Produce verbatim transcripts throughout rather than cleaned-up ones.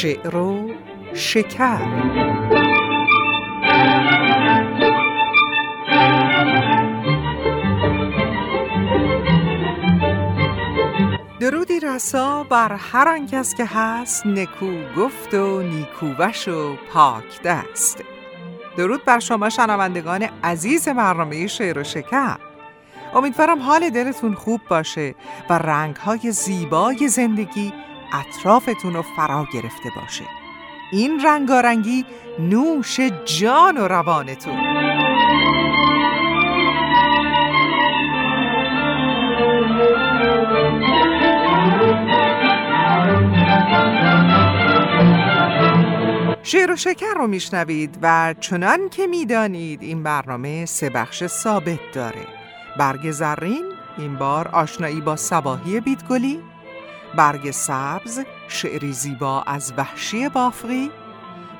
شعر و شکر. درودی رسا بر هر آن کس که هست نکو گفت و نیکووش و پاک دست. درود بر شما شنوندگان عزیز برنامه شعر و شکر. امیدوارم حال دلتون خوب باشه و رنگ‌های زیبای زندگی اطرافتون رو فرا گرفته باشه. این رنگارنگی نوش جان و روانتون. شعر و شکر رو میشنوید و چنان که میدانید این برنامه سه بخش ثابت داره. برگ زرین، این بار آشنایی با صباحی بیدگلی، برگ سبز، شعری زیبا از وحشی بافقی،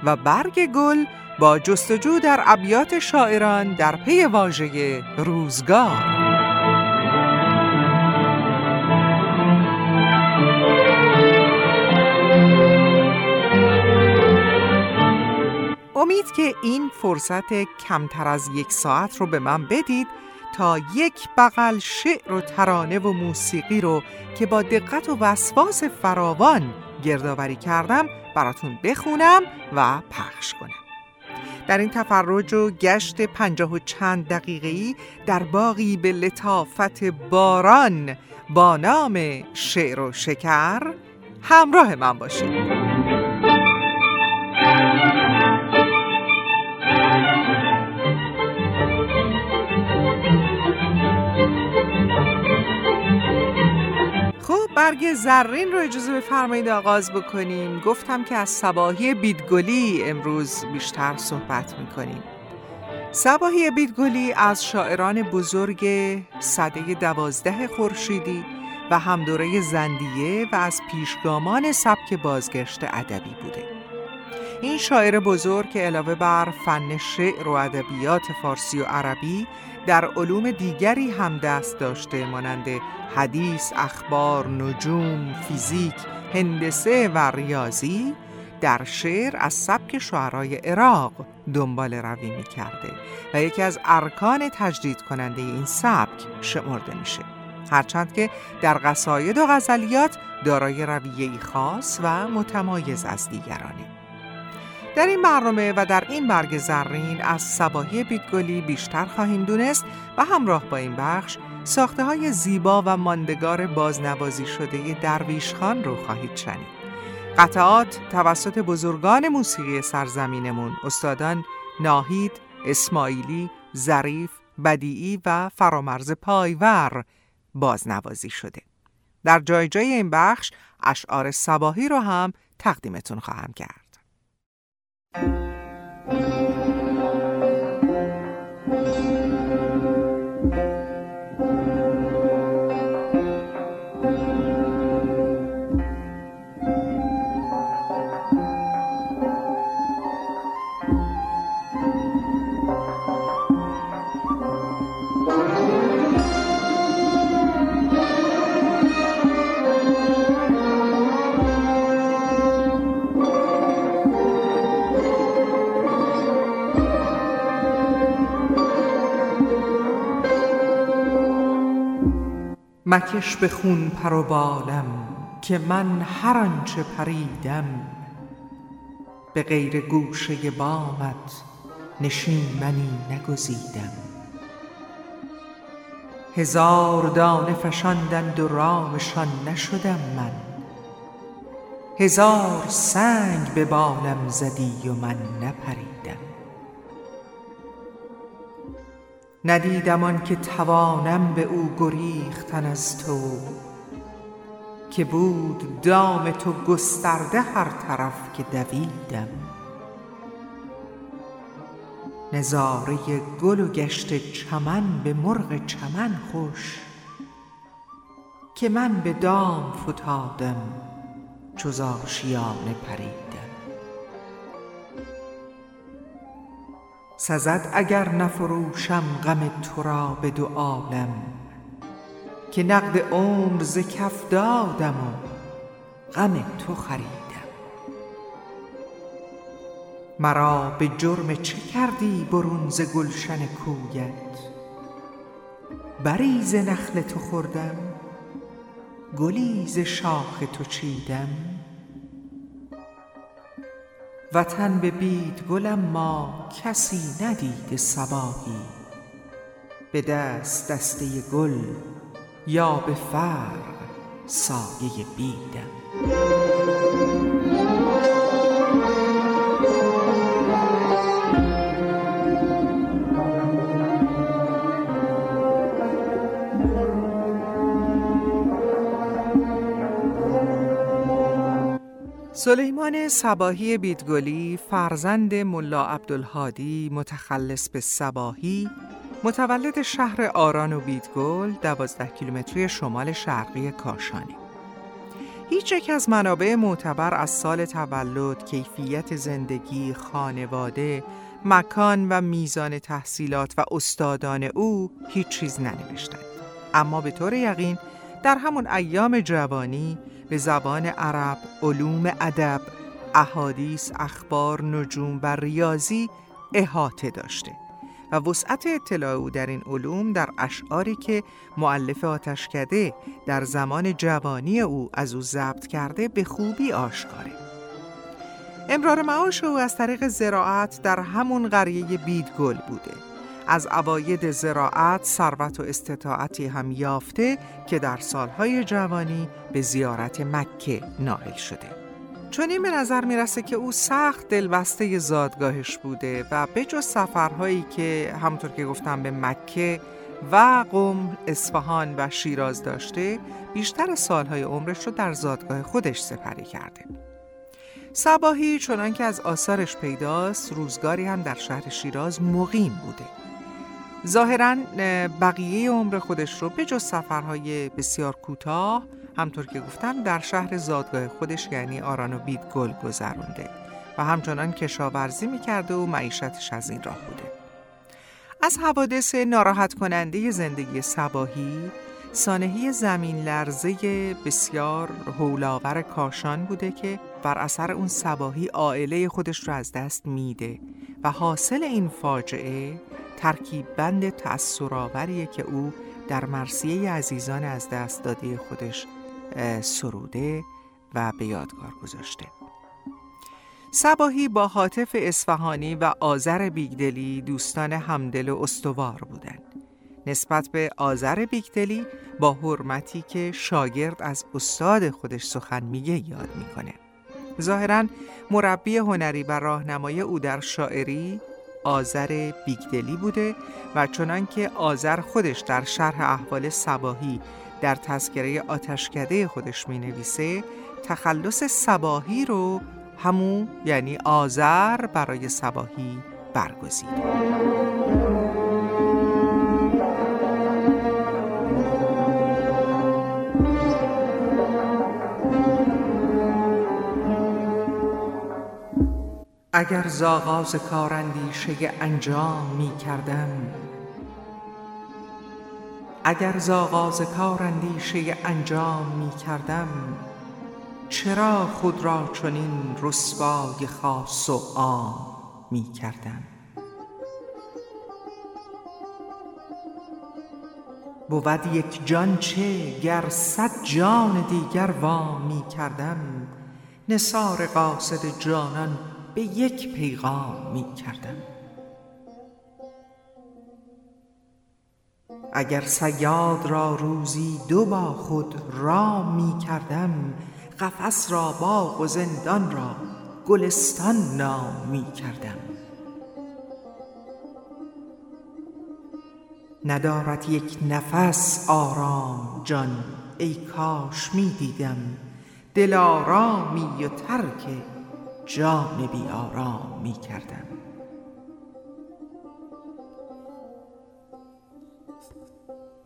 و برگ گل با جستجو در ابیات شاعران در پی واژه روزگار. امید که این فرصت کمتر از یک ساعت رو به من بدید تا یک بغل شعر و ترانه و موسیقی رو که با دقت و وسواس فراوان گردآوری کردم براتون بخونم و پخش کنم. در این تفرج و گشت پنجاه و چند دقیقه‌ای در باغی به لطافت باران با نام شعر و شکر همراه من باشید. برگ زرین رو اجازه بفرمایید آغاز بکنیم. گفتم که از صباحی بیدگلی امروز بیشتر صحبت میکنیم. صباحی بیدگلی از شاعران بزرگ سده دوازده خورشیدی و همدوره زندیه و از پیشگامان سبک بازگشت ادبی بوده. این شاعر بزرگ که علاوه بر فن شعر و ادبیات فارسی و عربی در علوم دیگری هم دست داشته مانند حدیث، اخبار، نجوم، فیزیک، هندسه و ریاضی، در شعر از سبک شعرای عراق دنبال روی می کرده و یکی از ارکان تجدید کننده این سبک شمرده میشه. هرچند که در قصاید و غزلیات دارای رویه‌ای خاص و متمایز از دیگرانه. در این برنامه و در این برگ زرین از صباحی بیدگلی بیشتر خواهیم دونست و همراه با این بخش ساخته های زیبا و ماندگار بازنوازی شده درویش خان رو خواهید شنید. قطعات توسط بزرگان موسیقی سرزمینمون، استادان ناهید، اسماعیلی، ظریف، بدیعی و فرامرز پایور بازنوازی شده. در جای جای این بخش اشعار صباحی رو هم تقدیمتون خواهم کرد. مکش به خون پر و بالم که من هر آنچه پریدم، به غیر گوشه بامت نشیمنی نگزیدم. هزار دانه فشاندند و رامشان نشدم من، هزار سنگ به بالم زدی و من نپریدم. ندیدم آن که توانم به او گریختن از تو، که بود دام تو گسترده هر طرف که دویدم. نظاره گل و گشت چمن به مرغ چمن خوش، که من به دام فتادم چو آشیانه پریدم. سزد اگر نفروشم غم تو را به دو عالم، که نقد عمر ز کف دادم و غم تو خریدم. مرا به جرم چه کردی برون ز گلشن کویت؟ بری ز نخل تو خوردم، گلی ز شاخ تو چیدم. وطن به بیدگلم ما کسی ندید صباحی، به دست دسته گل یا به فرق سایه بیدم. سلیمان صباحی بیدگلی، فرزند ملا عبدالهادی متخلص به صباحی، متولد شهر آران و بیدگل، دوازده کیلومتری شمال شرقی کاشانی. هیچ یک از منابع معتبر از سال تولد، کیفیت زندگی، خانواده، مکان و میزان تحصیلات و استادان او هیچ چیز ننوشتند. اما به طور یقین در همون ایام جوانی به زبان عرب، علوم ادب، احادیث، اخبار، نجوم و ریاضی احاطه داشته و وسعت اطلاع او در این علوم در اشعاری که مؤلف آتشکده در زمان جوانی او از او ضبط کرده به خوبی آشکاره. امرار معاش او از طریق زراعت در همون قریه بیدگل بوده. از عواید زراعت ثروت و استطاعتی هم یافته که در سالهای جوانی به زیارت مکه نائل شده. چون این به نظر میرسه که او سخت دلبسته زادگاهش بوده و به جز سفرهایی که همونطور که گفتم به مکه و قم، اصفهان و شیراز داشته، بیشتر سالهای عمرش رو در زادگاه خودش سپری کرده. صباحی چنان که از آثارش پیداست روزگاری هم در شهر شیراز مقیم بوده. ظاهراً بقیه عمر خودش رو به جز سفرهای بسیار کوتاه، همطور که گفتم، در شهر زادگاه خودش یعنی آران و بیدگل گذرونده و همچنان کشاورزی می‌کرده و معیشتش از این راه بوده. از حوادث ناراحت کننده زندگی صباحی، سانحه زمین لرزه بسیار هول‌آور کاشان بوده که بر اثر اون صباحی عائله خودش رو از دست میده و حاصل این فاجعه ترکیب بند تأثرآوریه که او در مرثیه عزیزان از دست داده خودش سروده و به یادگار گذاشته. صباحی با حاتف اصفهانی و آذر بیگدلی دوستان همدل و استوار بودند. نسبت به آذر بیگدلی با حرمتی که شاگرد از استاد خودش سخن میگه یاد میکنه. ظاهراً مربی هنری و راهنمای او در شاعری آذر بیگدلی بوده و چنان که آذر خودش در شرح احوال صباحی در تذکره آتشکده خودش می نویسه، تخلص صباحی رو همون یعنی آذر برای صباحی برگزیده. اگر ز آغاز کار اندیشه انجام می کردم، اگر ز آغاز کار اندیشه انجام می کردم، چرا خود را چنین رسوای خاص و عام می کردم؟ بود یک جان چه گر صد جان دیگر وام می کردم، نثار قاصد جانان به یک پیغام می کردم. اگر صیاد را روزی دو با خود رام می کردم، قفس را باغ و زندان را گلستان نام می کردم. ندارد یک نفس آرام جان، ای کاش می دیدم دل آرامی و ترک جان بی آرام می کردم.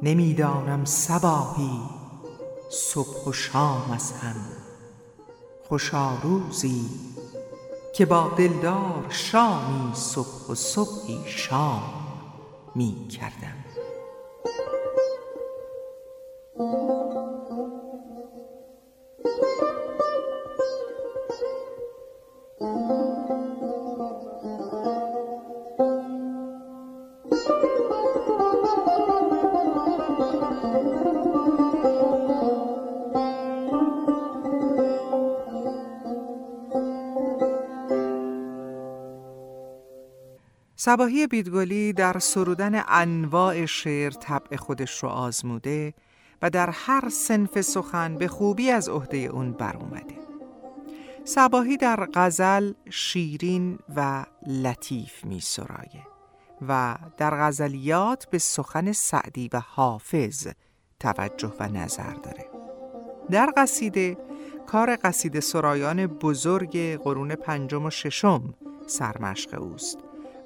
نمی دانم صباحی صبح و شام از هم، خوشا روزی که با دلدار شامی صبح و صبحی شام می کردم. صباحی بیدگلی در سرودن انواع شعر طبع خودش رو آزموده و در هر صنف سخن به خوبی از عهده اون بر اومده. صباحی در غزل شیرین و لطیف می سرایه و در غزلیات به سخن سعدی و حافظ توجه و نظر داره. در قصیده کار قصیده سرایان بزرگ قرون پنجم و ششم سرمشق اوست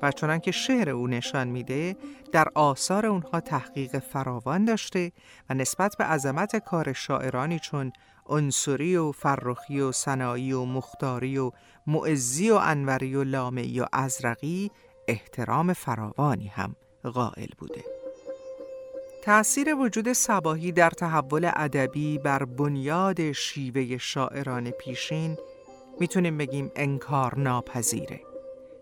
و چنان که شعر او نشان میده در آثار اونها تحقیق فراوان داشته و نسبت به عظمت کار شاعرانی چون انصری و فرخی و سنایی و مختاری و معزی و انوری و لامعی و ازرقی احترام فراوانی هم قائل بوده. تأثیر وجود صباحی در تحول ادبی بر بنیاد شیوه شاعران پیشین میتونیم بگیم انکار ناپذیره،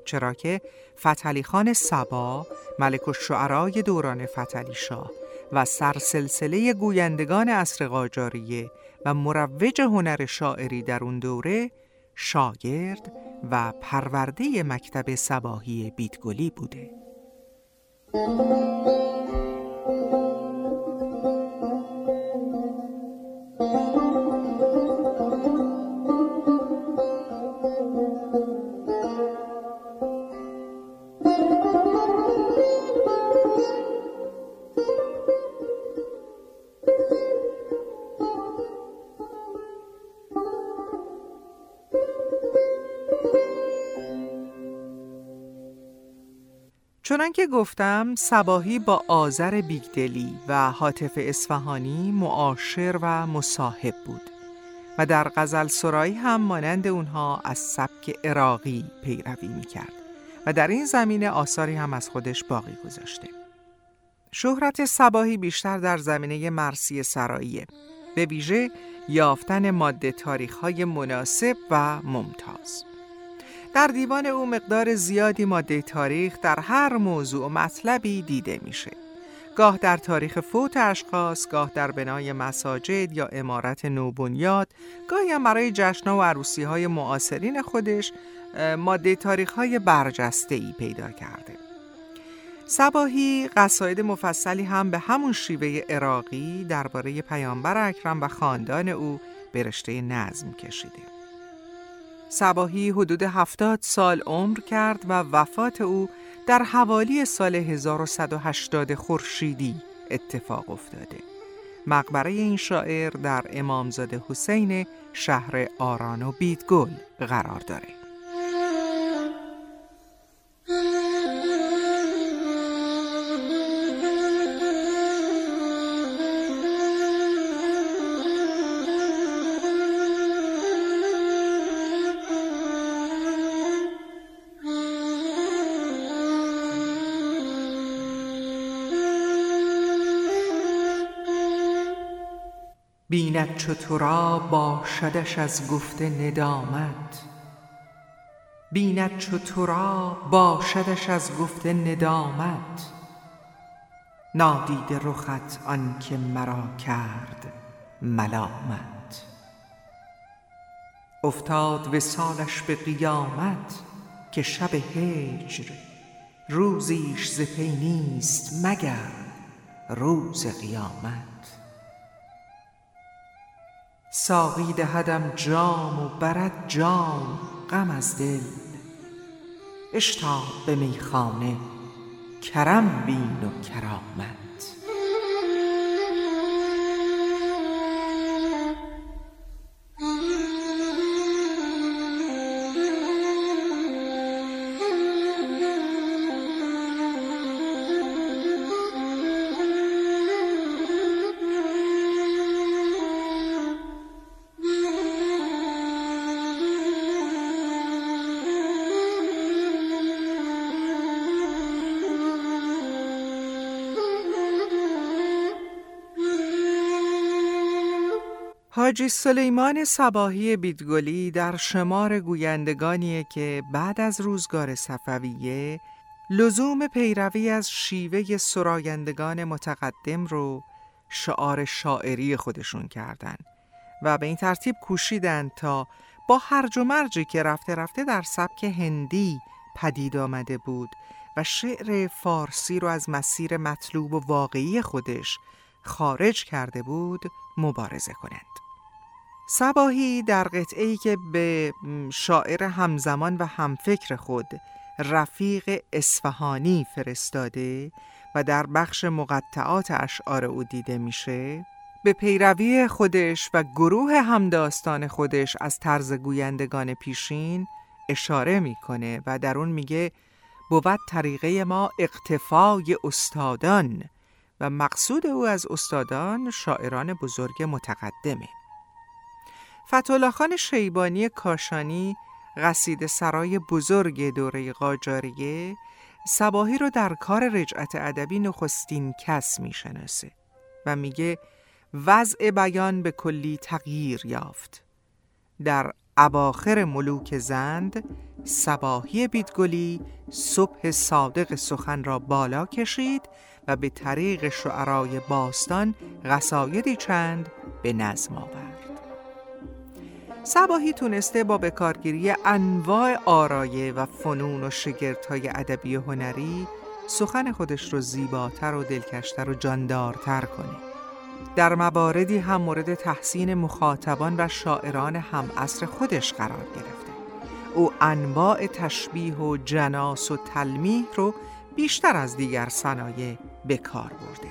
چرا که فتحعلی خان صبا، ملک الشعرای دوران فتحعلی شاه و سرسلسله گویندگان عصر قاجاریه و مروج هنر شاعری در اون دوره، شاگرد و پرورده مکتب صباحی بیدگلی بوده. چنان که گفتم صباحی با آذر بیگدلی و حاتف اصفهانی معاشر و مصاحب بود و در غزل سرایی هم مانند اونها از سبک عراقی پیروی می‌کرد و در این زمینه آثاری هم از خودش باقی گذاشته. شهرت صباحی بیشتر در زمینه مرثیه سراییه، به ویژه یافتن ماده تاریخ‌های مناسب و ممتاز. در دیوان او مقدار زیادی ماده تاریخ در هر موضوع و مطلبی دیده میشه. گاه در تاریخ فوت اشخاص، گاه در بنای مساجد یا عمارت نوبنیاد، گاهی هم برای جشن‌ها و عروسی‌های معاصرین خودش ماده تاریخ‌های برجسته‌ای پیدا کرده. صباحی قصاید مفصلی هم به همون شیوه عراقی درباره پیامبر اکرم و خاندان او به رشته نظم کشیده. صباحی حدود هفتاد سال عمر کرد و وفات او در حوالی سال هزار و صد و هشتاد خورشیدی اتفاق افتاده. مقبره این شاعر در امامزاده حسین شهر آران و بیدگل قرار داره. بیند چو تو را باشدش از گفته ندامت، بیند چو تو را باشدش از گفته ندامت، نادیده رخت آن که مرا کرد ملامت. افتاد وصالش به قیامت که شب هجر، روزیش ز پی نیست مگر روز قیامت. ساقی دهدم جام و برد جام غم از دل، اشتاب به میخانه کرم بین و کرامت. حاجی سلیمان صباحی بیدگلی در شمار گویندگانیه که بعد از روزگار صفویه لزوم پیروی از شیوه سرایندگان متقدم رو شعار شاعری خودشون کردن و به این ترتیب کوشیدن تا با هرج و مرجی که رفته رفته در سبک هندی پدید آمده بود و شعر فارسی رو از مسیر مطلوب و واقعی خودش خارج کرده بود مبارزه کنند. صباحی در قطعه‌ای که به شاعر همزمان و همفکر خود رفیق اصفهانی فرستاده و در بخش مقطعات اشعار او دیده میشه، به پیروی خودش و گروه همداستان خودش از طرز گویندگان پیشین اشاره میکنه و در اون میگه بود طریقه ما اقتفای استادان، و مقصود او از استادان شاعران بزرگ متقدمه. فتحعلی خان شیبانی کاشانی، قصیده سرای بزرگ دوره قاجاریه، صباحی رو در کار رجعت ادبی نخستین کس میشناسه و میگه وضع بیان به کلی تغییر یافت. در اواخر ملوک زند صباحی بیدگلی صبح صادق سخن را بالا کشید و به طریق شعرای باستان قصایدی چند به نظم آورد. صباحی تونسته با بکارگیری انواع آرایه و فنون و شگردهای ادبی و هنری سخن خودش رو زیباتر و دلکشتر و جاندارتر کنه. در مواردی هم مورد تحسین مخاطبان و شاعران همعصر خودش قرار گرفته. او انواع تشبیه و جناس و تلمیح رو بیشتر از دیگر صنایع به کار برده.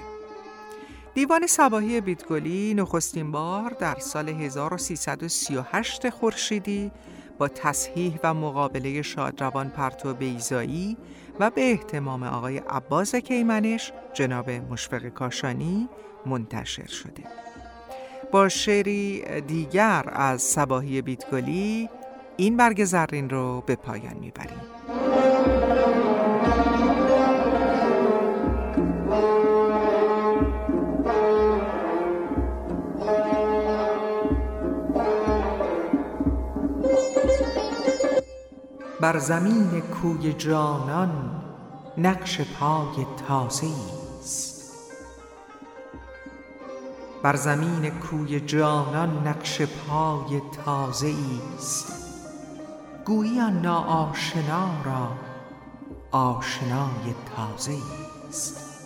دیوان صباحی بیدگلی نخستین بار در سال هزار و سیصد و سی و هشت خورشیدی با تصحیح و مقابله شادروان پرتو بیزایی و به اهتمام آقای عباس کیمنش جناب مشفق کاشانی منتشر شده. با شعری دیگر از صباحی بیدگلی این برگ زرین رو به پایان میبریم. بر زمین کوی جانان نقش پای تازه است، بر زمین کوی جانان نقش پای تازه است، گویی آن ناآشنا را آشنای تازه است.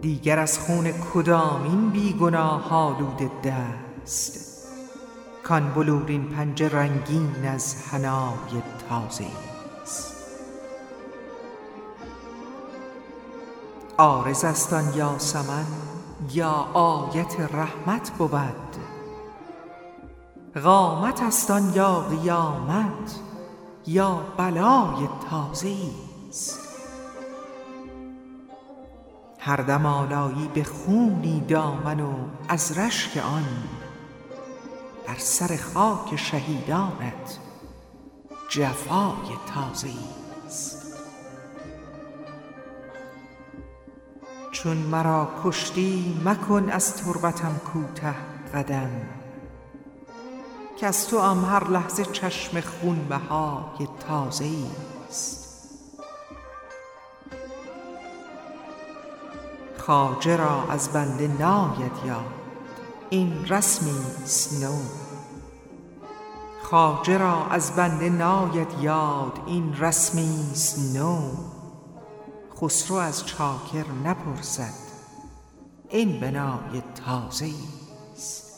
دیگر از خون کدامین بیگناه آلوده دست، کان بلورین پنجه رنگین از حنای تازه است. عارض است آن یاسمن یا آیت رحمت بود، قامت است آن یا قیامت یا بلای تازه است. هر دم آلایی به خونی دامن و از رشک آن، بر سر خاک شهیدانت جفای تازه است. چون مرا کشتی مکن از تربتم کوته قدم، که از تو هم هر لحظه چشم خونبهای تازه است. خواجه را از بنده ناید یاد، این رسمی است نو. خواجه را از بنده ناید یاد، این رسمی است نو. خسرو از چاکر نپرسد، این بنای تازه است.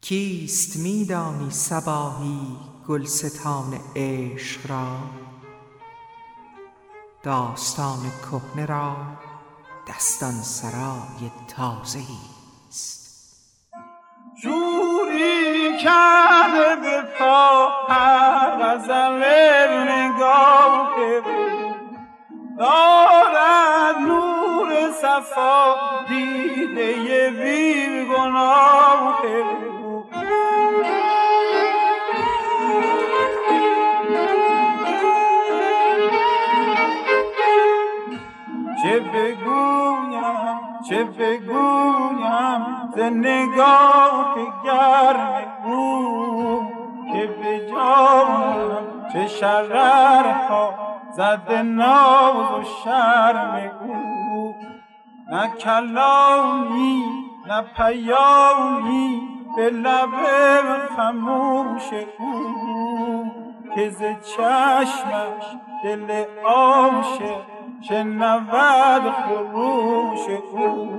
کیست میدانی صباحی گلستان عشق را، داستان کهنه را داستان سرای تازه است. جوری کرده به پا هر غزل نگاه، دارد نور صفا دیده ی بیگناه. چه بگویم چه بگویم ز نگاه گرم او، که به جانم چه شررها زده ناز و شرم او. نه کلامی نه پیامی به لب خموش او که ز چشمش دل عاشق شنود خروش او.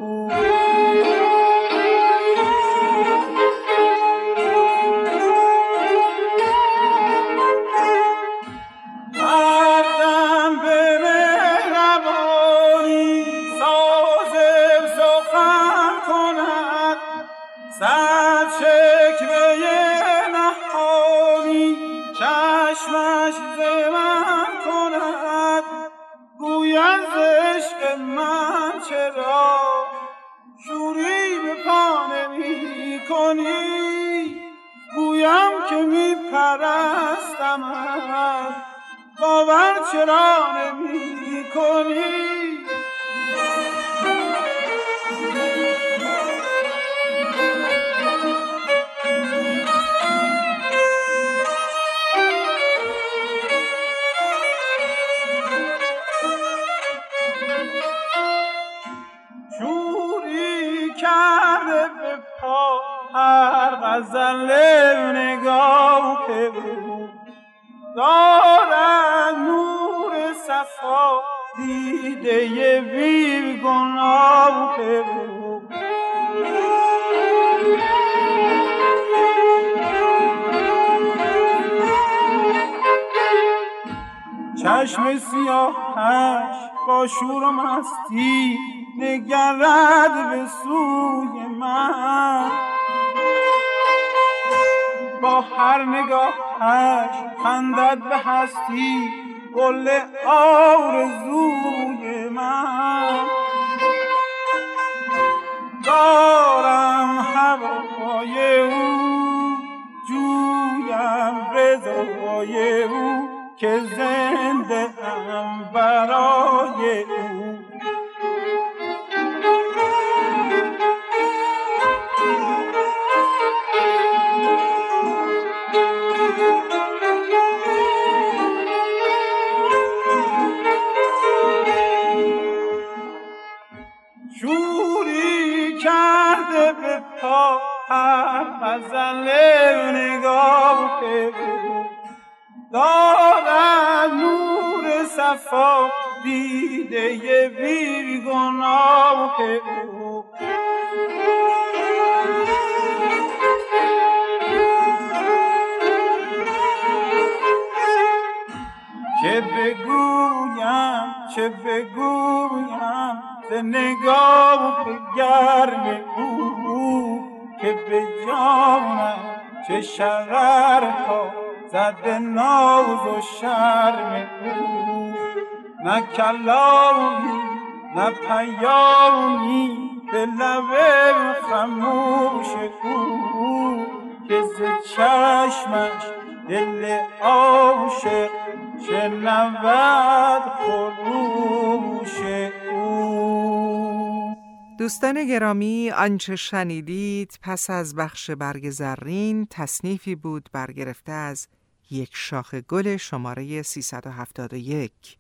چرا نمی کنی شوری کرده به پا هر غزل نگاه بود دارد نور صفا دیده ی بی گناه بود. چشم سیاهش با شور و مستی نگرد به سوی من، با هر نگاهش خندد به هستی گل آرزوی من. دارم هوای او، جویم رضای او، که زنده ام برای او. شوری کرده به پا هر غزل نگاه بود دارد نور صفا دیده ی بی گناه بود. چه بگویم چه بگویم ز نگاه گرم او که به جانم چه شررها زده ناز و شرم او. نه کلامی نه پیامی به لب خموش او که ز چشمش دل عاشق شنود خروش او. دوستان گرامی، آنچه شنیدید پس از بخش برگ زرین تصنیفی بود برگرفته از یک شاخه گل شماره سیصد و هفتاد و یک،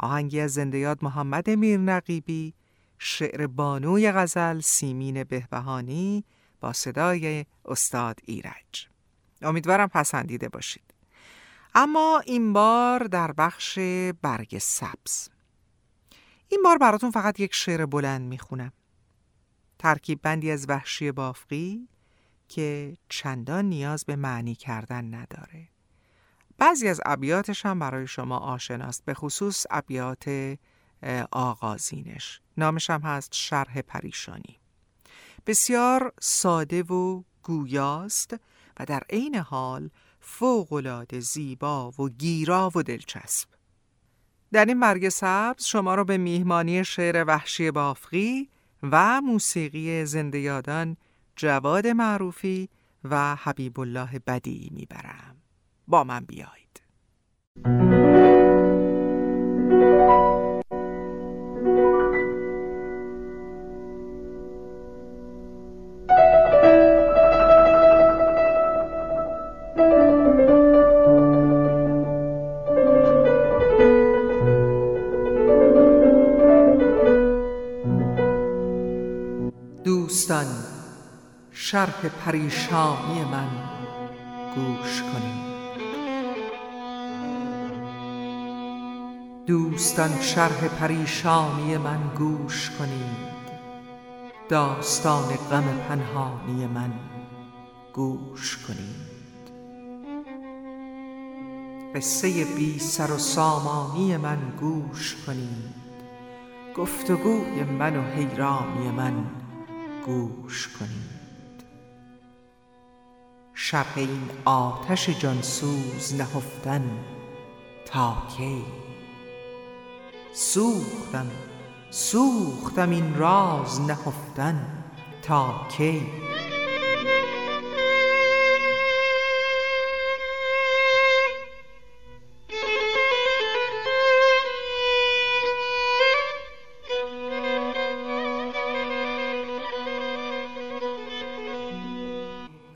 آهنگی از زنده یاد محمد میرنقیبی، شعر بانوی غزل سیمین بهبهانی با صدای استاد ایرج. امیدوارم پسندیده باشید. اما این بار در بخش برگ سبز، این بار براتون فقط یک شعر بلند میخونم، ترکیب بندی از وحشی بافقی که چندان نیاز به معنی کردن نداره. بعضی از ابیاتش هم برای شما آشناست، به خصوص ابیات آغازینش. نامش هم هست شرح پریشانی. بسیار ساده و گویاست و در عین حال فوق‌العاده زیبا و گیرا و دلچسب. در این برگ سبز شما رو به میهمانی شعر وحشی بافقی و موسیقی زنده یادان جواد معروفی و حبیب الله بدیعی میبرم. با من بیایید. شرح پریشانی من گوش کنید. دوستان شرح پریشانی من گوش کنید، داستان غم پنهانی من گوش کنید، قصه بی سر و سامانی من گوش کنید، گفتگوی من و حیرانی من گوش کنید. شب این آتش جانسوز نهفتن تا کی؟ سوختم سوختم این راز نهفتن تا کی؟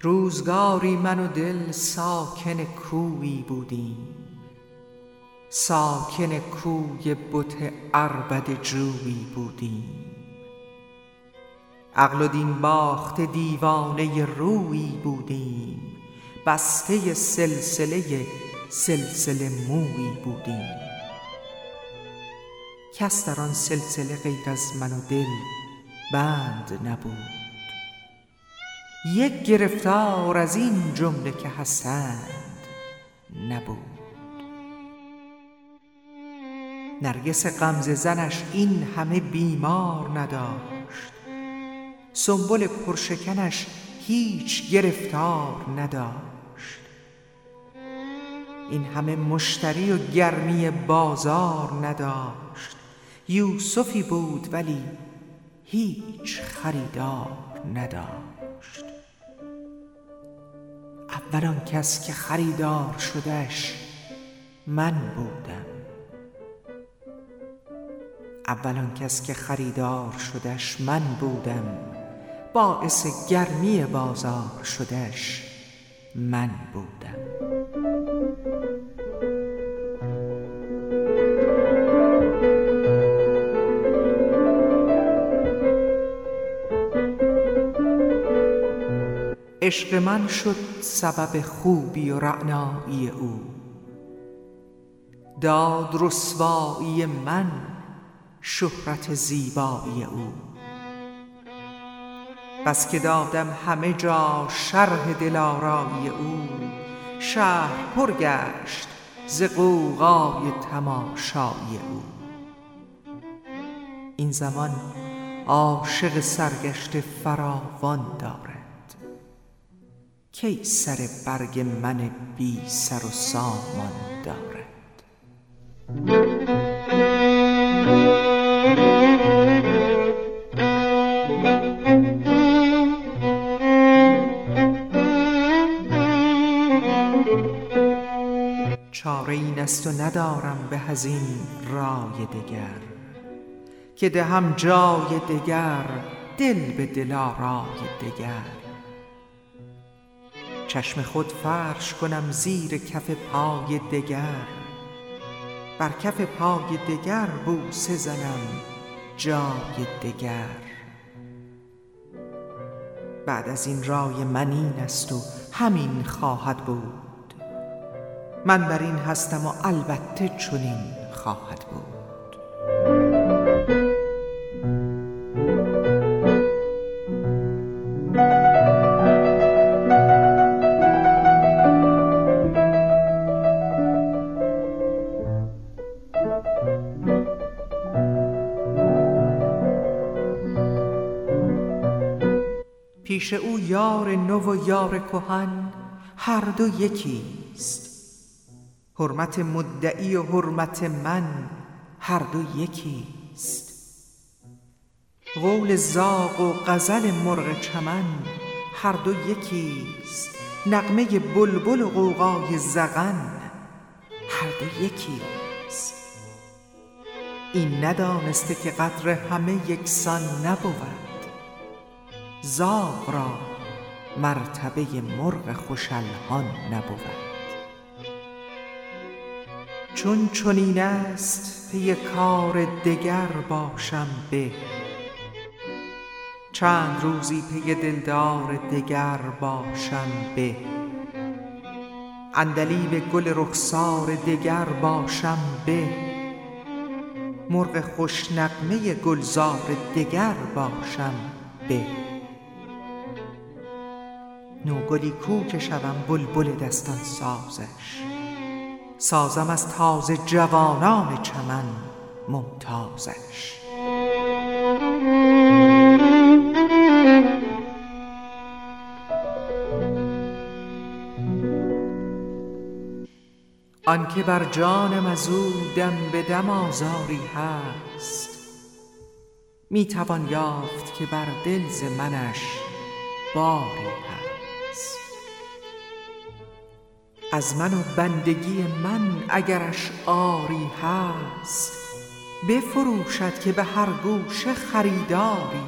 روزگاری من و دل ساکن کوی بودیم، ساکن کوی بت عربد جوی بودیم، عقل و دین باخت دیوانه روی بودیم، بسته سلسله سلسله موی بودیم. کس در آن سلسله غیر از من و دل بند نبود، یک گرفتار از این جمله که هستند نبود. نرگس غمزه زنش این همه بیمار نداشت، سنبل پرشکنش هیچ گرفتار نداشت، این همه مشتری و گرمی بازار نداشت. یوسفی بود ولی هیچ خریدار نداشت. اول آن کس که خریدار شدش من بودم، اول آن کس که خریدار شدش من بودم، باعث گرمی بازار شدش من بودم. عشق من شد سبب خوبی و رعنایی او، داد رسوایی من شهرت زیبایی او. بس که دادم همه جا شرح دلارایی او، شهر پر گشت ز غوغای تماشایی او. این زمان عاشق سرگشته فراوان دارد، کی سر برگ من بی سر و سامان دارد؟ چاره این است و ندارم به هزین رای دگر، که دهم جای دگر دل به دلارای دگر. چشم خود فرش کنم زیر کف پای دگر، بر کف پای دگر بوسه زنم جای دگر. بعد از این رای من این است و همین خواهد بود، من بر این هستم و البته چنین خواهد بود. پیش او یار نو و یار کهن هر دو یکیست، حرمت مدعی و حرمت من هر دو یکیست. قول زاغ و غزل مرغ چمن هر دو یکیست، نغمه بلبل و غوغای زغن هر دو یکیست. این ندانسته که قدر همه یکسان نبود، زاغ را مرتبه مرغ خوش‌الحان نبود. چون چنین است پی کار دگر باشم به، چند روزی پی دلدار دگر باشم به، عندلیب گل رخسار دگر باشم به، مرغ خوش نغمه گلزار دگر باشم به. نوگلی کو که شوم بلبل دستان سازش، سازم از تازه جوانان چمن ممتازش. آن که بر جانم از او دم به دم آزاری هست، می توان یافت که بر دل ز منش باری هست. از من و بندگی من اگرش آری هست، بفروشد که به هر گوشه خریداری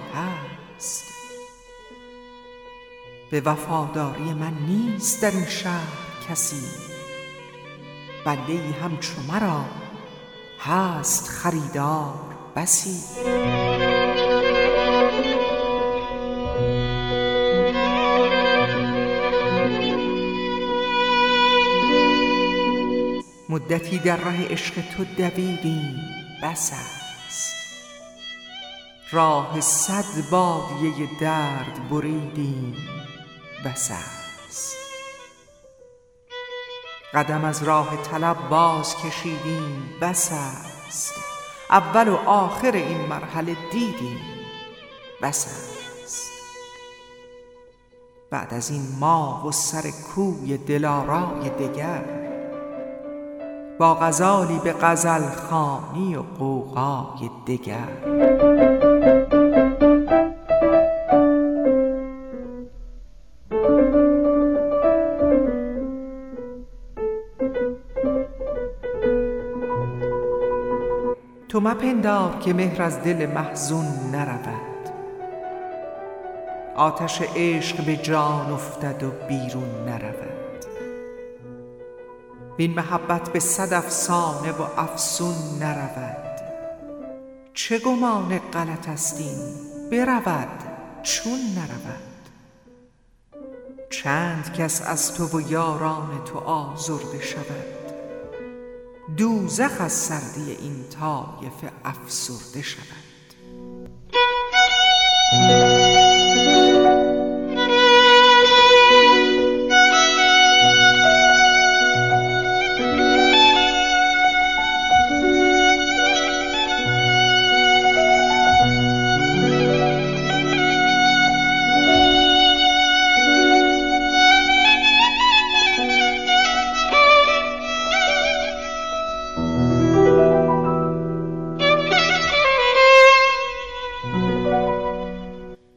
هست. به وفاداری من نیست در این شهر کسی، بنده ای همچو مرا هست خریدار بسی. مدتی در راه عشق تو دویدیم بس است، راه صد بادیه درد بریدیم بس است. قدم از راه طلب باز کشیدیم بس است، اول و آخر این مرحله دیدیم بس است. بعد از این ما و سر کوی دلارای دگر، با غزالی به غزل خانی و غوغای دگر. تو مپندار که مهر از دل محزون نرود، آتش عشق به جان افتد و بیرون نرود. این محبت به صد افسانه و افسون نرود، چه گمان غلط استیم برود چون نرود. چند کس از تو و یاران تو آزرده شود، دوزخ از سردی این طایفه افسرده شود.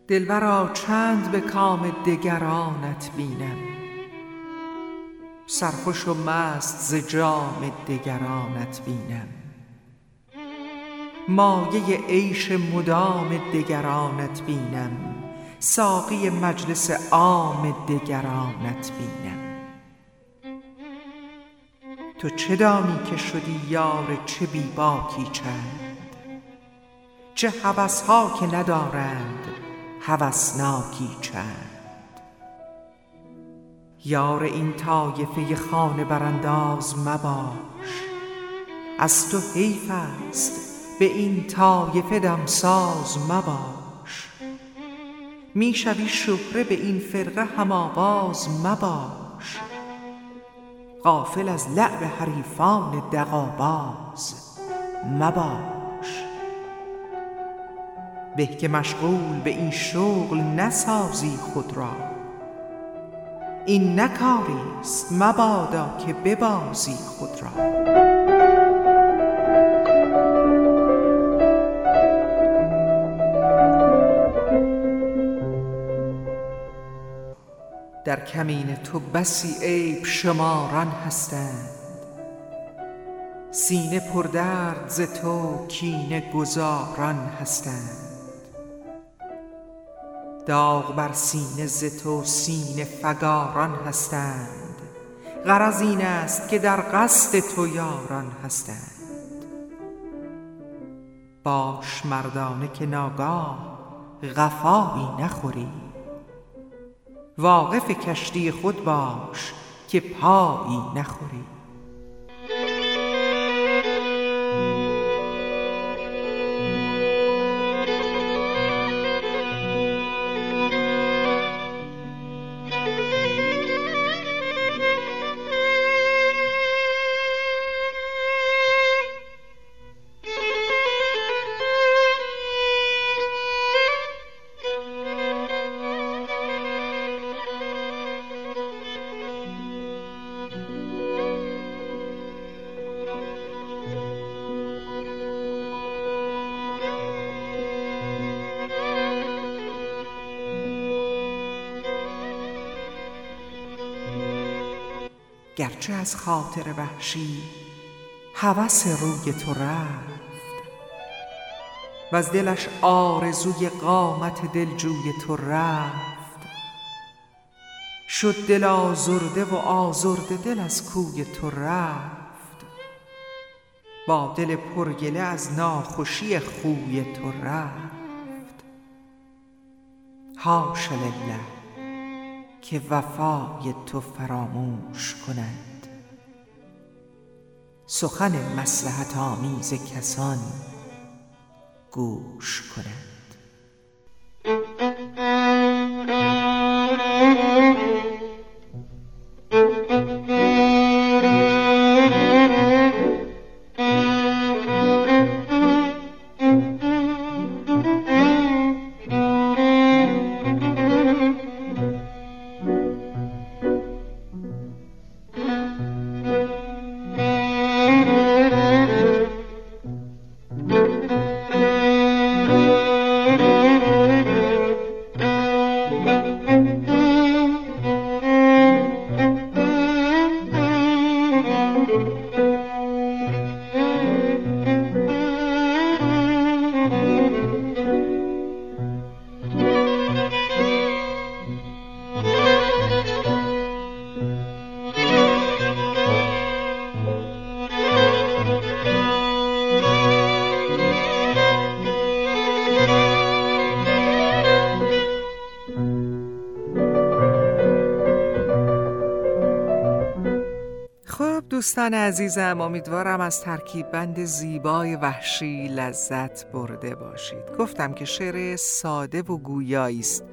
دلبرا چند به کام دگرانت بینم، سرخوش و مست ز جام دگرانت بینم. مایه عیش مدام دگرانت بینم، ساقی مجلس عام دگرانت بینم. تو چه دامی که شدی یار چه بیباکی چند، چه هوس‌ها که ندارند هوسناکی چند. یار این طایفه خانه برانداز مباش، از تو حیف است به این طایفه دمساز مباش. میشوی شهره به این فرقه هم آواز مباش، غافل از لعب حریفان دغاباز مباش. به که مشغول به این شغل نسازی خود را، این نکاریست مبادا که ببازی خود را. در کمین تو بسی عیب شماران هستند، سینه پردرد ز تو کینه گزاران هستند. داغ بر سینه ز تو سینه فگاران هستند، غرض این است که در قصد تو یاران هستند. باش مردانه که ناگاه قفایی نخوری. واقف کشتی خود باش که پایی نخوری. گرچه از خاطر وحشی هوس روی تو رفت و از دلش آرزوی قامت دلجوی تو رفت، شد دل آزرده و آزرده دل از کوی تو رفت، با دل پرگله از ناخوشی خوی تو رفت. حاش لله که وفای تو فراموش کند، سخن مصلحت آمیز کسان گوش کند. دوستان عزیزم، امیدوارم از ترکیب بند زیبای وحشی لذت برده باشید. گفتم که شعر ساده و گویایی است.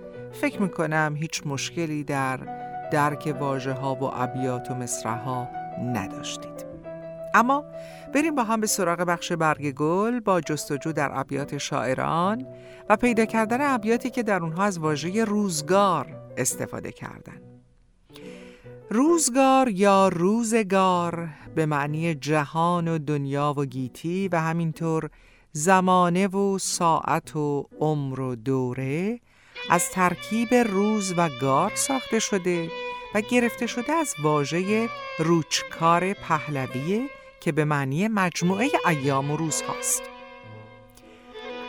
فکر میکنم هیچ مشکلی در درک واژه ها و ابیات و مصرع ها نداشتید. اما بریم با هم به سراغ بخش برگ گل با جستجو در ابیات شاعران و پیدا کردن ابیاتی که در اونها از واژه روزگار استفاده کردند. روزگار یا روزگار به معنی جهان و دنیا و گیتی و همینطور زمانه و ساعت و عمر و دوره از ترکیب روز و گار ساخته شده و گرفته شده از واژه روچکار پهلویه که به معنی مجموعه ایام و روز هاست.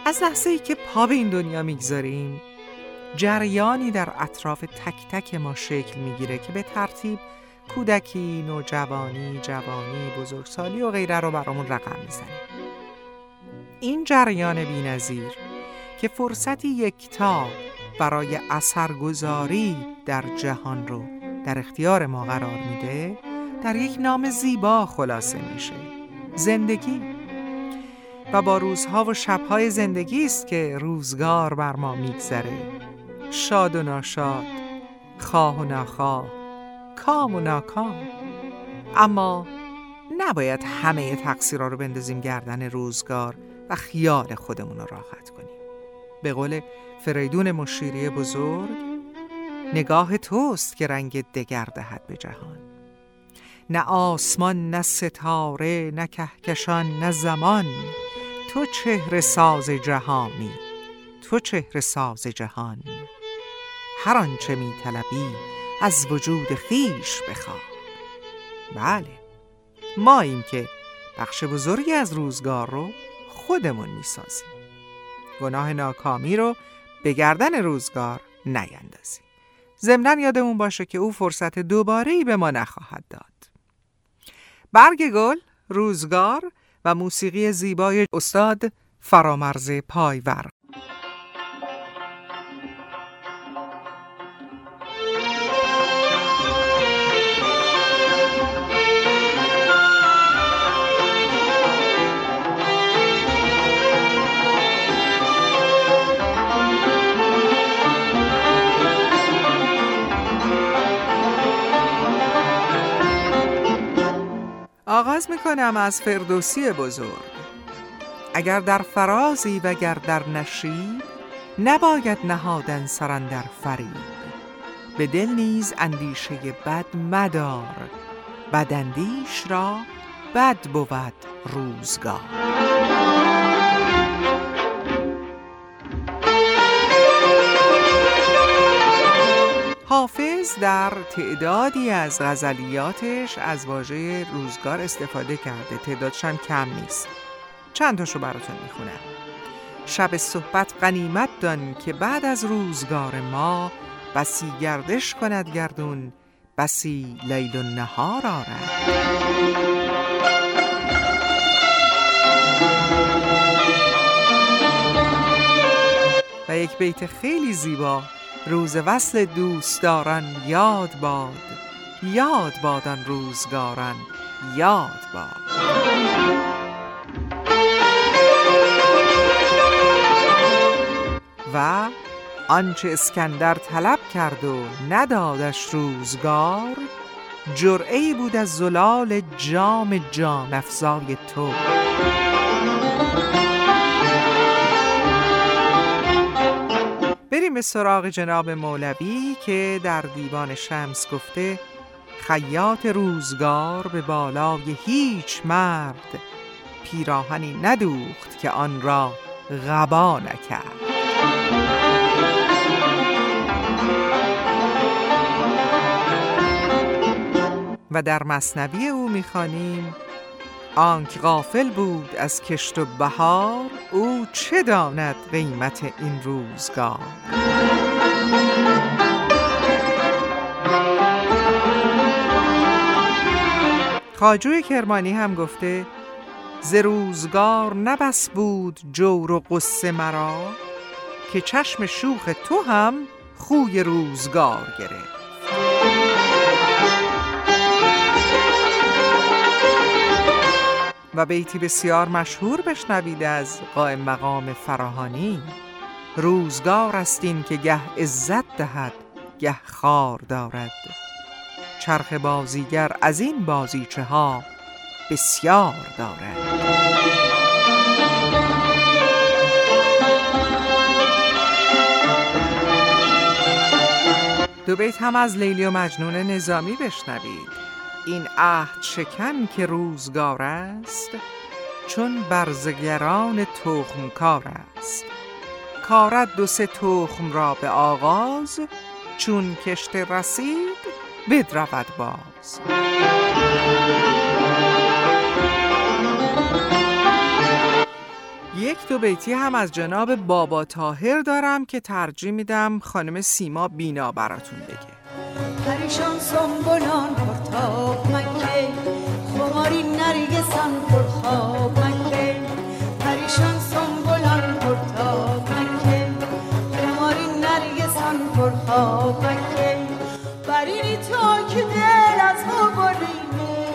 از لحظه ای که پا به این دنیا میگذاریم جریانی در اطراف تک تک ما شکل میگیره که به ترتیب کودکی، نوجوانی، جوانی، بزرگسالی و غیره رو برامون رقم میزنه. این جریان بی‌نظیر که فرصتی یکتا برای اثرگذاری در جهان رو در اختیار ما قرار میده، در یک نام زیبا خلاصه میشه: زندگی. و با روزها و شبهای زندگی است که روزگار بر ما میگذره، شاد و ناشاد، خواه و نخواه، کام و ناکام. اما نباید همه تقصیرها رو بندازیم گردن روزگار و خیال خودمون رو راحت کنیم. به قول فریدون مشیری بزرگ، نگاه توست که رنگ دگر دهد به جهان، نه آسمان، نه ستاره، نه کهکشان، نه زمان. تو چهره ساز جهانی، تو چهره ساز جهان. هر آنچه می طلبی از وجود خیش بخواه. بله، ما این که بخش بزرگی از روزگار رو خودمون می سازیم. گناه ناکامی رو به گردن روزگار نیندازیم. ضمناً یادمون باشه که او فرصت دوباره‌ای به ما نخواهد داد. برگ گل، روزگار و موسیقی زیبای استاد فرامرز پایور. آغاز میکنم از فردوسی بزرگ. اگر در فرازی و گر در نشیب، نباید نهادن سرندر فریب. به دل نیز اندیشه بد مدار، بداندیش را بد بود روزگار. حافظ در تعدادی از غزلیاتش از واژه روزگار استفاده کرده، تعدادش هم کم نیست. چند تاشو براتون میخونم. شب صحبت غنیمت دان که بعد از روزگار ما، بسی گردش کند گردون، بسی لیل و نهار آرد. و یک بیت خیلی زیبا، روز وصل دوستداران یاد باد، یاد بادان روزگاران یاد باد. و آنچه اسکندر طلب کرد و ندادش روزگار، جرعه‌ای بود از زلال جام جان افزای تو. بریم به سراغ جناب مولوی که در دیوان شمس گفته: خیاط روزگار به بالای هیچ مرد، پیراهنی ندوخت که آن را غبا نکرد. و در مثنوی او می‌خوانیم: آنک غافل بود از کشت و بهار، او چه داند قیمت این روزگار. خاجوی کرمانی هم گفته: ز روزگار نبس بود جور و قصه مرا، که چشم شوخ تو هم خوی روزگار گرفت. و بیتی بسیار مشهور بشنوید از قائم مقام فراهانی: روزگار است این که گه عزت دهد، گه خار دارد. چرخ بازیگر از این بازیچه ها بسیار دارد. دو بیت هم از لیلی و مجنون نظامی بشنوید: این عهد شکن که روزگار است، چون برزگران تخم کار است. کارد دو سه تخم را به آغاز، چون کشت رسید بدرود باز. یک دو بیتی هم از جناب بابا طاهر دارم که ترجیح میدم خانم سیما بینا براتون بگه. پریشان سنبولان پرتاب مکه، خماری نرگسان پرخواب مکه. پریشان سنبولان پرتاب مکه، خماری نرگسان پرخواب مکه. برینی تا که دل از ما برینه،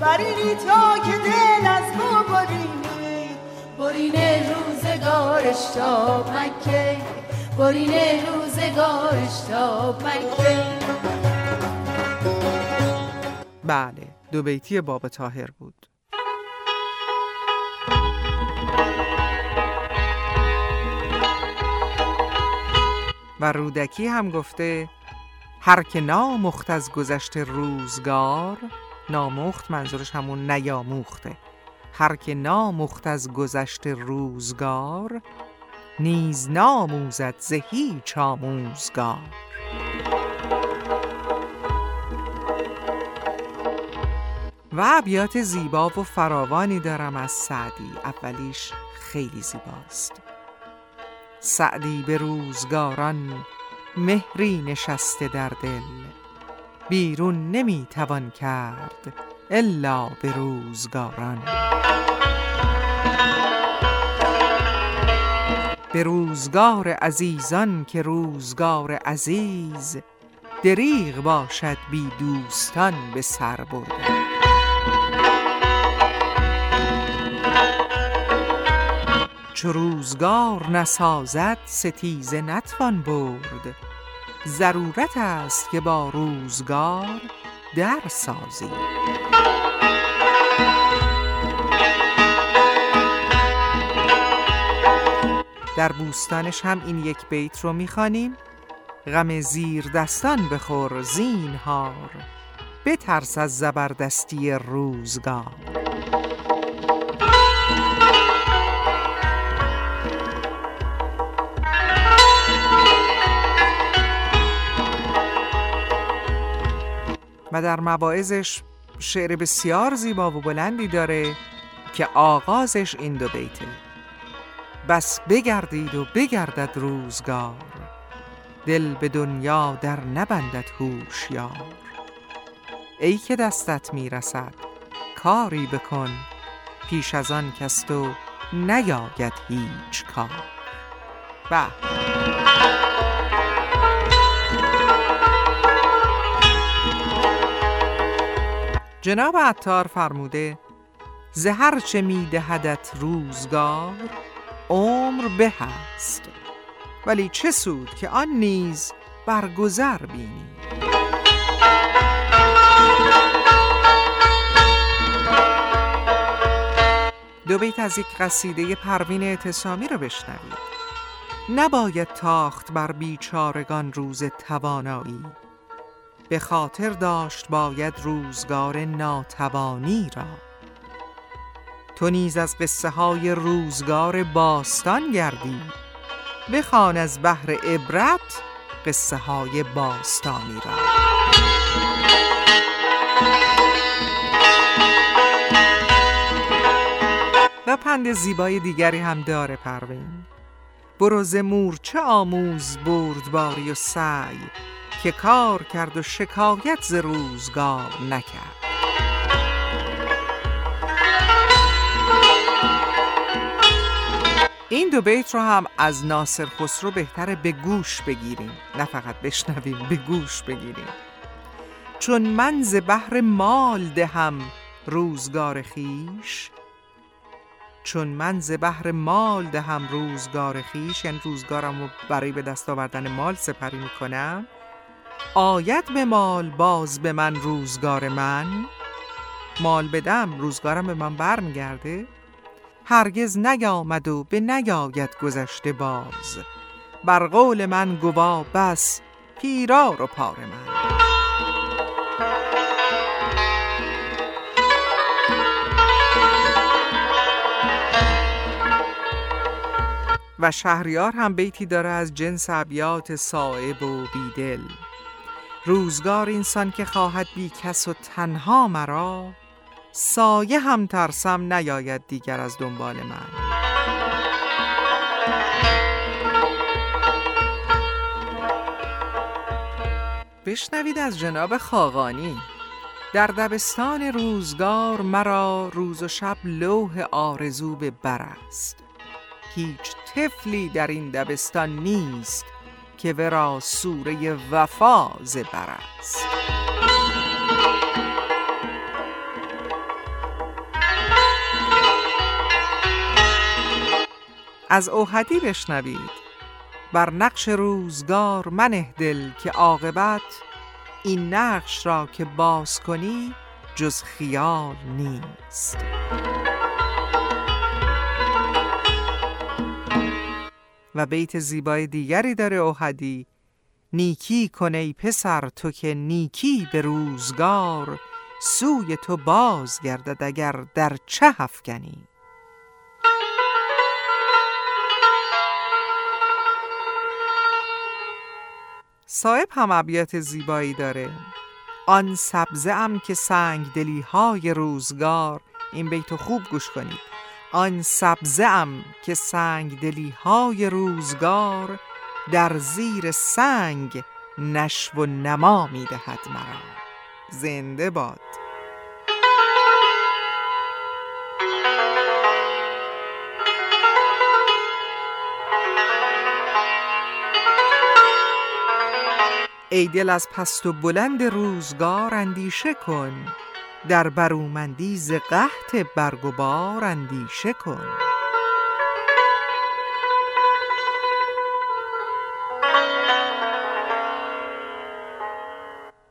برینی تا که دل از ما برینه. برینه روزگارش تا مکه، برینه روزگارش تا مکه. بله، دو بیتی بابا طاهر بود. و رودکی هم گفته: هر که نامخت از گذشته روزگار، نامخت منظورش همون نیاموخته، هر که نامخت از گذشته روزگار، نیز ناموزد ز هیچ آموزگار. و ابیات زیبا و فراوانی دارم از سعدی. اولیش خیلی زیباست: سعدی به روزگاران مهری نشسته در دل، بیرون نمی توان کرد الا به روزگاران. به روزگار عزیزان که روزگار عزیز، دریغ باشد بی دوستان به سر بردن. چو روزگار نسازد ستیزه نتوان برد، ضرورت است که با روزگار در سازی. در بوستانش هم این یک بیت رو میخوانیم: غم زیر دستان بخور زینهار، بترس از زبردستی روزگار. و در مواعظش شعر بسیار زیبا و بلندی داره که آغازش این دو بیته: بس بگردید و بگردد روزگار، دل به دنیا در نبندد هوشیار. ای که دستت میرسد کاری بکن، پیش از آن کس تو نیاید هیچ کار. و جناب عطار فرموده: ز هر چه میدهدت روزگار، عمر به هست، ولی چه سود که آن نیز برگذر بینی. دو بیت از یک قصیده پروین اعتصامی رو بشنوید: نباید تاخت بر بیچارگان روز توانایی، به خاطر داشت باید روزگار ناتوانی را. تو نیز از قصه های روزگار باستان گردی، بخوان از بحر عبرت قصه های باستانی را. و پند زیبای دیگری هم داره پروین: بروز مورچه آموز بردباری و سعی، که کار کرد و شکایت ز روزگار نکرد. این دو بیت رو هم از ناصر خسرو بهتره به گوش بگیریم، نه فقط بشنویم، به گوش بگیریم. چون من ز بحر مال دهم روزگار خیش، چون من ز بحر مال دهم روزگار خیش، یعنی روزگارم رو برای به دست آوردن مال سپری میکنم. آید به مال باز به من روزگار من، مال بدم روزگارم به من برمیگرده. هرگز نیامد و به نیاید گذشته باز، بر قول من گوا بس پیرار و پار من. و شهریار هم بیتی داره از جنس ابیات صائب و بیدل: روزگار انسان که خواهد بی کس و تنها مرا، سایه هم ترسم نیاید دیگر از دنبال من. بشنوید از جناب خاقانی: در دبستان روزگار مرا، روز و شب لوح آرزو به بر است. هیچ طفلی در این دبستان نیست، که ورا سوره وفا ز بر است. از اوحدی بشنوید: بر نقش روزگار منه دل، که عاقبت این نقش را که باز کنی جز خیال نیست. و بیت زیبای دیگری داره اوحدی: نیکی کن ای پسر تو که نیکی به روزگار، سوی تو باز گردد اگر در چه افکنی. صائب هم ابیات زیبایی داره: آن سبزه ام که سنگ دلی های روزگار، این بیتو خوب گوش کنید: آن سبزه ام که سنگ دلی های روزگار، در زیر سنگ نشو و نما میدهد مرا. زنده باد. ای دل از پست و بلند روزگار اندیشه کن، در برومندی ز قحط برگ و بار اندیشه کن.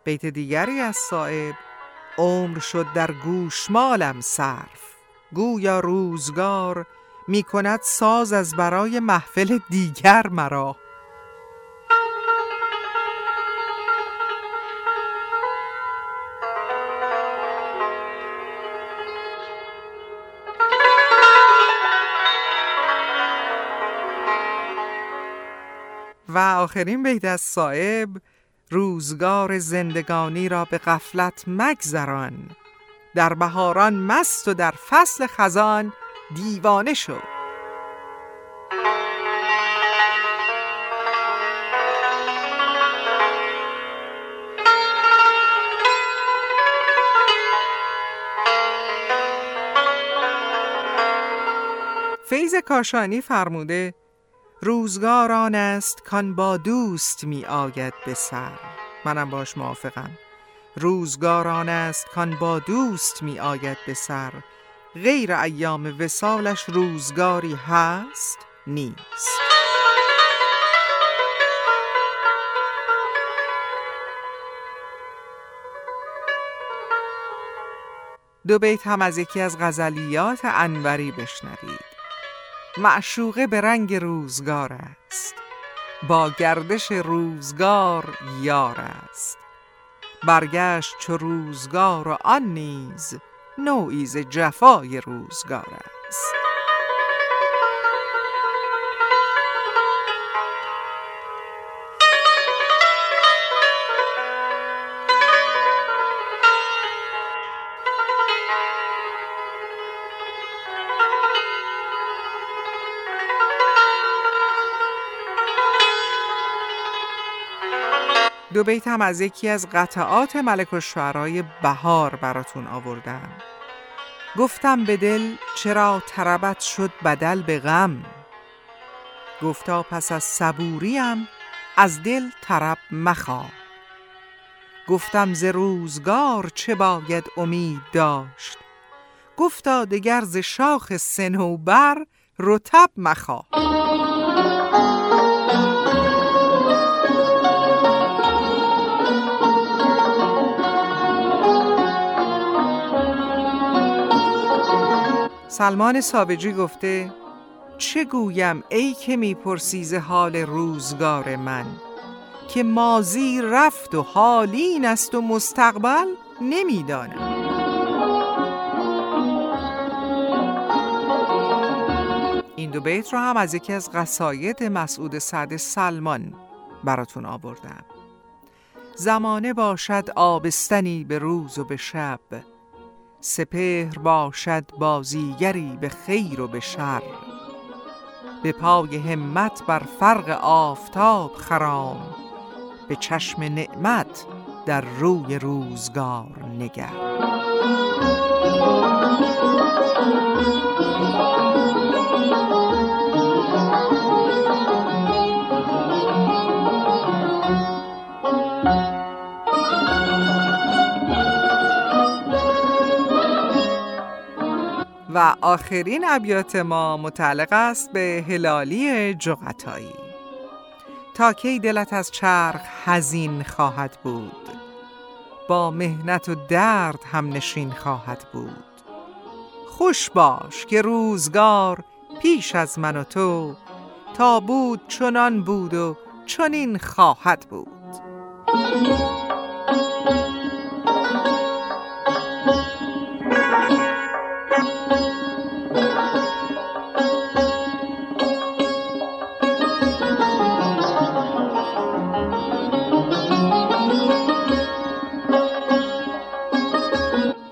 بیت دیگری از صائب: عمر شد در گوشمالم صرف، گویا روزگار می کند ساز از برای محفل دیگر مرا. و آخرین بیت از صائب: روزگار زندگانی را به غفلت مگذران، در بهاران مست و در فصل خزان دیوانه شو. فیض کاشانی فرموده: روزگار آن است کان با دوست می آید به سر. منم باش موافقم. روزگار آن است کان با دوست می آید به سر، غیر ایام وصالش روزگاری هست نیست. دو بیت هم از یکی از غزلیات انوری بشنوید. معشوقه به رنگ روزگار است، با گردش روزگار یار است، برگشت چو روزگار و آن نیز نوعی ز جفای روزگار است. دو بیت هم از یکی از قطعات ملک الشعرای بهار براتون آوردم. گفتم به دل چرا طربت شد بدل به غم، گفتا پس از صبوریم از دل طرب مخواه. گفتم ز روزگار چه باید امید داشت، گفتا دگر ز شاخ صنوبر رطب مخواه. سلمان سابجی گفته: چه گویم ای که میپرسی ز حال روزگار من، که ماضی رفت و حال این است و مستقبل نمیدانم. این دو بیت رو هم از یکی از قصاید مسعود سعد سلمان براتون آوردم. زمانه باشد آبستنی به روز و به شب، سپهر باشد بازیگری به خیر و به شر. به پای همت بر فرق آفتاب خرام، به چشم نعمت در روی روزگار نگر. و آخرین ابیات ما متعلق است به هلالی جغتایی: تا کی دلت از چرخ حزین خواهد بود، با مهنت و درد هم نشین خواهد بود. خوش باش که روزگار پیش از من و تو، تا بود چنان بود و چنین خواهد بود.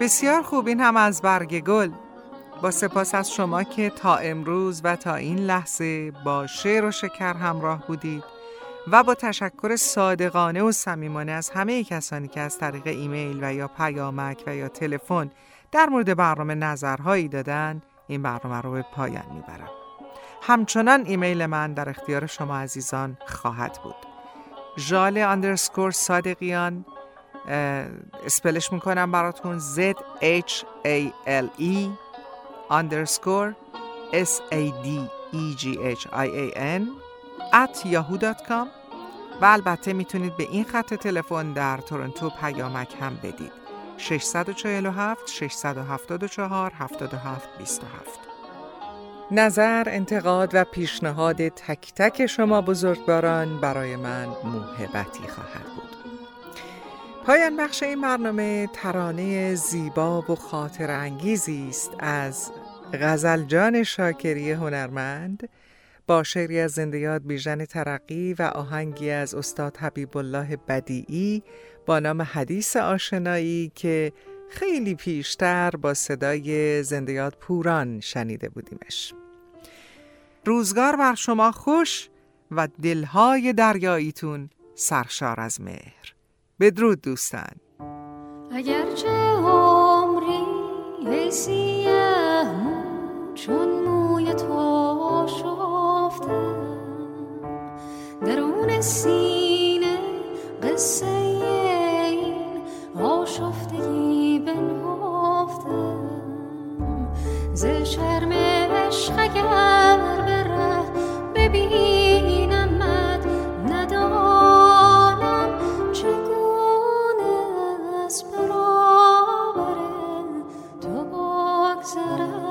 بسیار خوب، این هم از برگ گل. با سپاس از شما که تا امروز و تا این لحظه با شعر و شکر همراه بودید و با تشکر صادقانه و صمیمانه از همه کسانی که از طریق ایمیل و یا پیامک و یا تلفن در مورد برنامه نظرهایی دادن، این برنامه رو به پایان میبرم. همچنان ایمیل من در اختیار شما عزیزان خواهد بود. ژاله اندرسکور صادقیان، اسپلش میکنم براتون: Z H A L E underscore S A D E G H I A N at yahoo dot com. و البته میتونید به این خط تلفن در تورنتو پیامک هم بدید: شش چهار هفت شش هفت چهار هفت هفت دو هفت. نظر، انتقاد و پیشنهاد تک تک شما بزرگواران برای من موهبتی خواهد بود. پایان بخش این برنامه ترانه زیبا و خاطر انگیزی است از غزل جان شاکری هنرمند با شعری از زنده یاد بیژن ترقی و آهنگی از استاد حبیب الله بدیعی با نام حدیث آشنایی که خیلی پیشتر با صدای زنده یاد پوران شنیده بودیمش. روزگار بر شما خوش و دلهای دریاییتون سرشار از مهر. بدرود دوستان. اگرچه عمری حسیم چون موی تو شفتم، درون سینه قصه این آشفتگی بنهفتم، ز شرم عشق اگر بره ببینم مد ندانم چگونه از برابر تو بگذرم.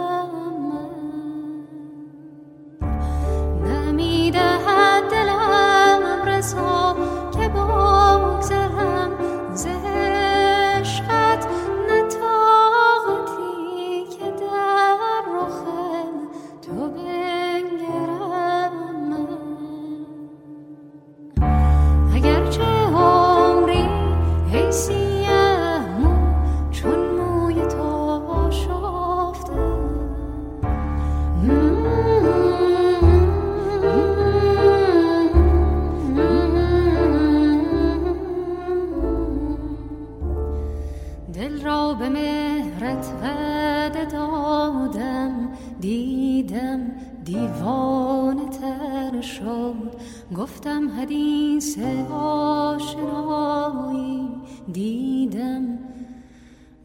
گفتم حدیث آشنایی، دیدم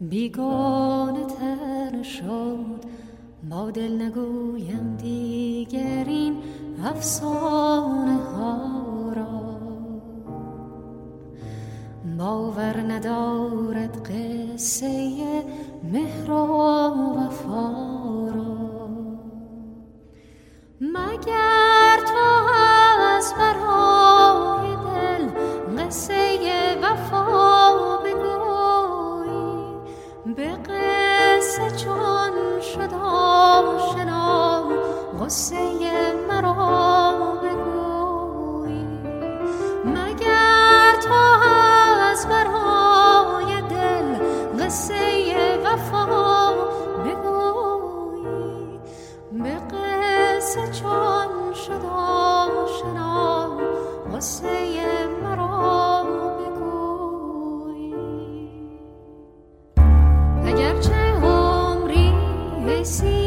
بیگانه تر شد. با دل نگویم دیگر این افسانه ها را، باور ندارد قصه مهر و وفا را. مگر تو از برای دل قصه وفا بگویی، به قصه چون شد آشنا قصه مرا بگویی. مگر تو از برای دل قصه وفا بگویی، به قصه چون شد آشنا قصه مرا بگوی. اگرچه عمری بسی